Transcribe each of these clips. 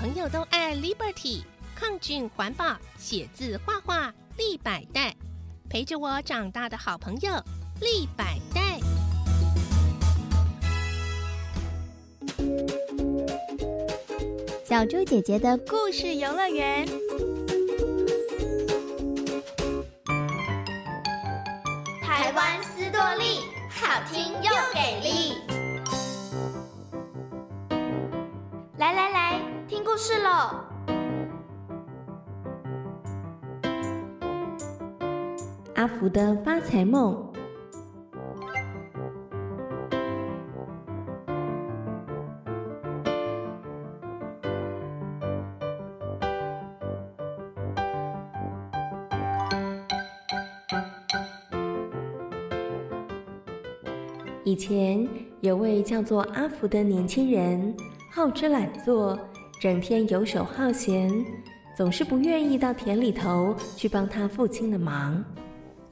朋友都爱 Liberty， 抗菌环保，写字画画利百代，陪着我长大的好朋友利百代。小猪姐姐的故事游乐园。台湾思多力，好听又给力。来来来，听故事喽！阿福的发财梦。以前有位叫做阿福的年轻人，好吃懒做，整天游手好闲，总是不愿意到田里头去帮他父亲的忙。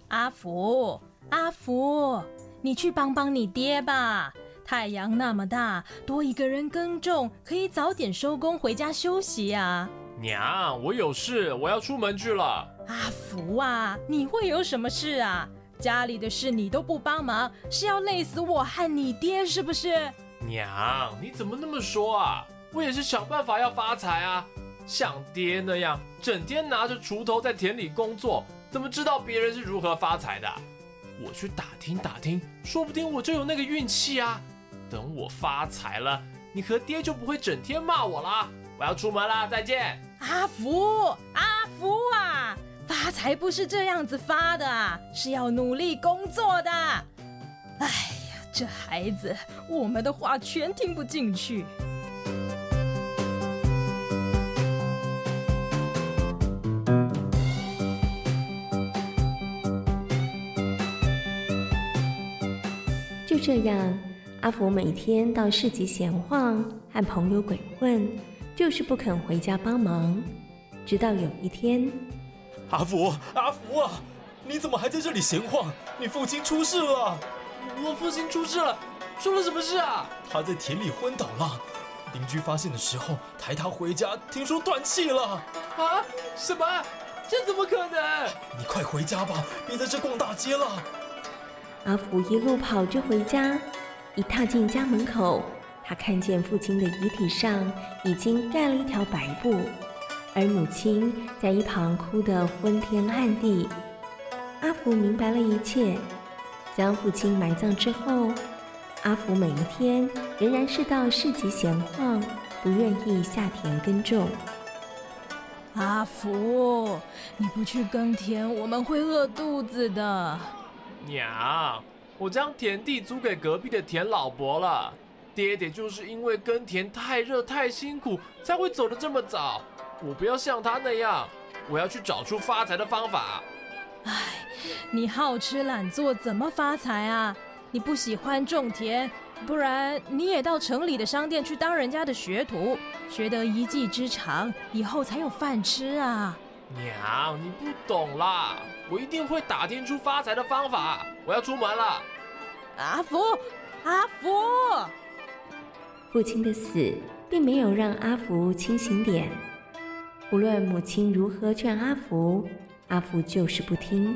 阿福，阿福，你去帮帮你爹吧，太阳那么大，多一个人耕种，可以早点收工回家休息啊。娘，我有事，我要出门去了。阿福啊，你会有什么事啊？家里的事你都不帮忙，是要累死我和你爹是不是？娘，你怎么那么说啊？我也是想办法要发财啊，像爹那样整天拿着锄头在田里工作，怎么知道别人是如何发财的？我去打听打听，说不定我就有那个运气啊。等我发财了，你和爹就不会整天骂我啦。我要出门啦，再见。阿福，阿福啊，发财不是这样子发的啊，是要努力工作的。哎呀，这孩子，我们的话全听不进去。就这样，阿福每天到市集闲晃，和朋友鬼混，就是不肯回家帮忙。直到有一天，阿福，阿福啊，你怎么还在这里闲晃？你父亲出事了！我父亲出事了？出了什么事啊？他在田里昏倒了，邻居发现的时候抬他回家，听说断气了。啊？什么？这怎么可能？你快回家吧，别在这逛大街了。阿福一路跑着回家，一踏进家门口，他看见父亲的遗体上已经盖了一条白布。而母亲在一旁哭得昏天暗地。阿福明白了一切。将父亲埋葬之后，阿福每一天仍然是到市集闲晃，不愿意下田耕种。阿福，你不去耕田，我们会饿肚子的。娘，我将田地租给隔壁的田老伯了。爹爹就是因为耕田太热太辛苦，才会走得这么早。我不要像他那样，我要去找出发财的方法。哎，你好吃懒做怎么发财啊？你不喜欢种田，不然你也到城里的商店去当人家的学徒，学得一技之长，以后才有饭吃啊。娘，你不懂啦，我一定会打听出发财的方法。我要出门了。阿福，阿福。父亲的死并没有让阿福清醒点。无论母亲如何劝阿福，阿福就是不听。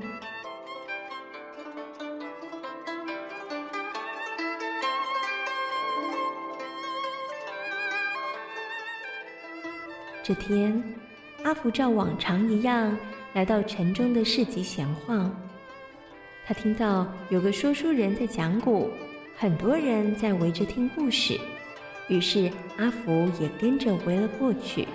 这天，阿福照往常一样来到城中的市集闲晃。他听到有个说书人在讲古，很多人在围着听故事，于是阿福也跟着围了过去。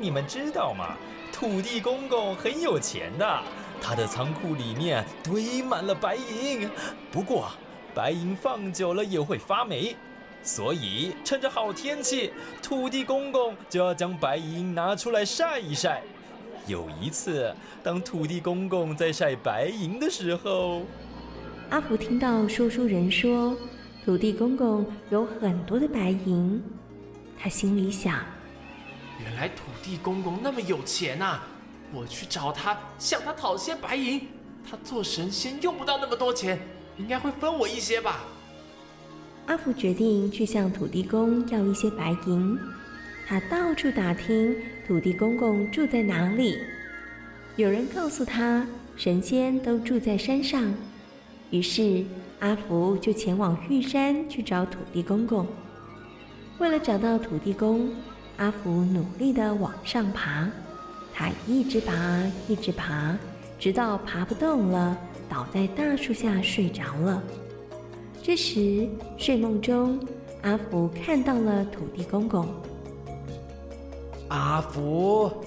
你们知道吗？土地公公很有钱的，他的仓库里面堆满了白银。不过，白银放久了也会发霉，所以趁着好天气，土地公公就要将白银拿出来晒一晒。有一次，当土地公公在晒白银的时候，阿福听到说书人说，土地公公有很多的白银。他心里想。原来土地公公那么有钱啊，我去找他，向他讨些白银。他做神仙用不到那么多钱，应该会分我一些吧。阿福决定去向土地公要一些白银。他到处打听土地公公住在哪里。有人告诉他，神仙都住在山上。于是阿福就前往玉山去找土地公公。为了找到土地公，阿福努力地往上爬，他一直爬，直到爬不动了，倒在大树下睡着了。这时睡梦中，阿福看到了土地公公。阿福，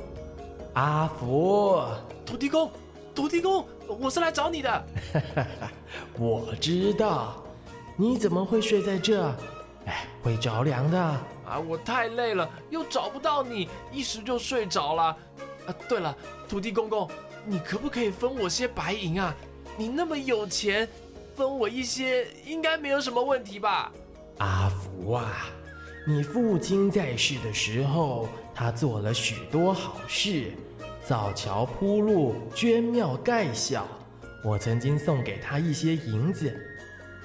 土地公，我是来找你的。我知道，你怎么会睡在这？哎，会着凉的啊！我太累了，又找不到你，一时就睡着了。啊，对了，土地公公，你可不可以分我些白银啊？你那么有钱，分我一些应该没有什么问题吧？阿福啊，你父亲在世的时候，他做了许多好事，造桥铺路，捐庙盖校。我曾经送给他一些银子，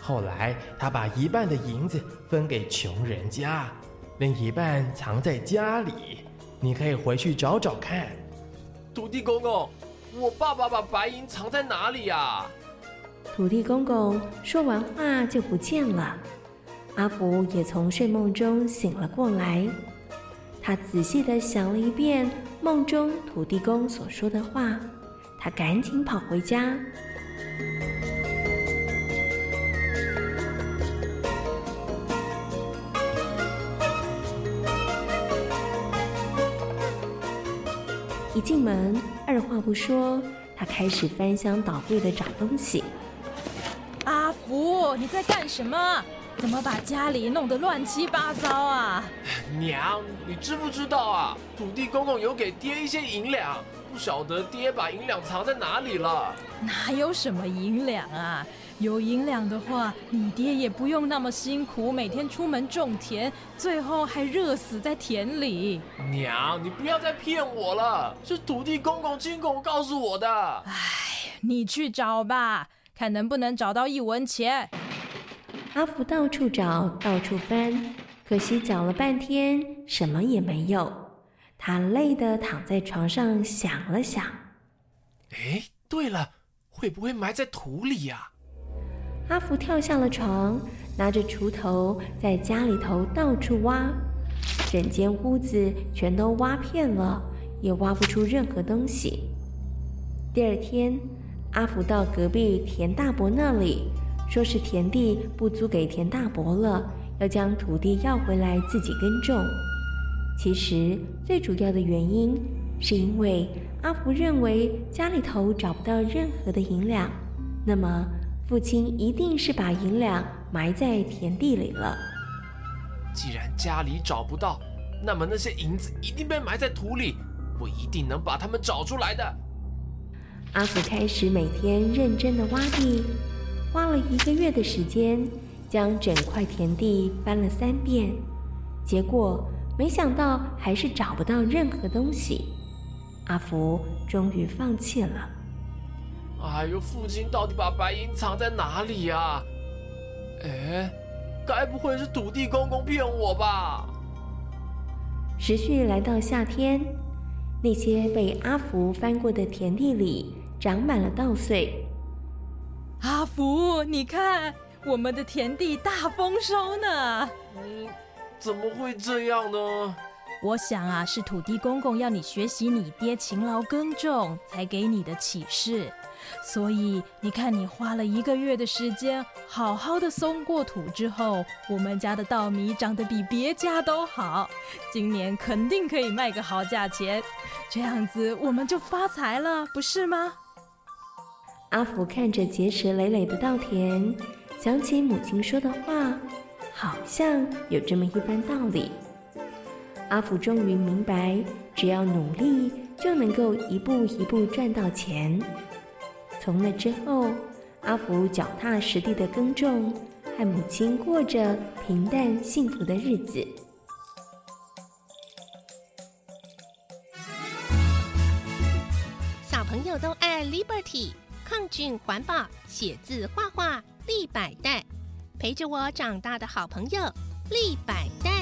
后来他把一半的银子分给穷人家，另一半藏在家里。你可以回去找找看。土地公公，我爸爸把白银藏在哪里啊？土地公公说完话就不见了。阿福也从睡梦中醒了过来，他仔细地想了一遍梦中土地公所说的话，他赶紧跑回家。一进门，二话不说，他开始翻箱倒柜地找东西。阿福，你在干什么？怎么把家里弄得乱七八糟啊？娘，你知不知道啊？土地公公有给爹一些银两，不晓得爹把银两藏在哪里了。哪有什么银两啊？有银两的话，你爹也不用那么辛苦，每天出门种田，最后还热死在田里。娘，你不要再骗我了，是土地公公亲口告诉我的。哎，你去找吧，看能不能找到一文钱。阿福到处找，到处翻，可惜找了半天，什么也没有。他累得躺在床上想了想。哎，对了，会不会埋在土里啊？阿福跳下了床，拿着锄头在家里头到处挖，整间屋子全都挖遍了，也挖不出任何东西。第二天，阿福到隔壁田大伯那里，说是田地不租给田大伯了，要将土地要回来自己耕种。其实最主要的原因是因为阿福认为家里头找不到任何的银两，那么父亲一定是把银两埋在田地里了。既然家里找不到，那么那些银子一定被埋在土里，我一定能把它们找出来的。阿福开始每天认真地挖地，花了1个月的时间，将整块田地翻了3遍，结果没想到还是找不到任何东西。阿福终于放弃了。哎呦，父亲到底把白银藏在哪里啊？哎，该不会是土地公公骗我吧？时序来到夏天，那些被阿福翻过的田地里长满了稻穗。阿福，你看，我们的田地大丰收呢。怎么会这样呢？我想啊，是土地公公要你学习你爹勤劳耕种才给你的启示。所以你看，你花了1个月的时间好好的松过土之后，我们家的稻米长得比别家都好，今年肯定可以卖个好价钱，这样子我们就发财了，不是吗？阿福看着结实累累的稻田，想起母亲说的话，好像有这么一番道理。阿福终于明白，只要努力就能够一步一步赚到钱。从那之后，阿福脚踏实地的耕种，和母亲过着平淡幸福的日子。小朋友都爱 Liberty，抗菌环保，写字画画，利百代，陪着我长大的好朋友利百代。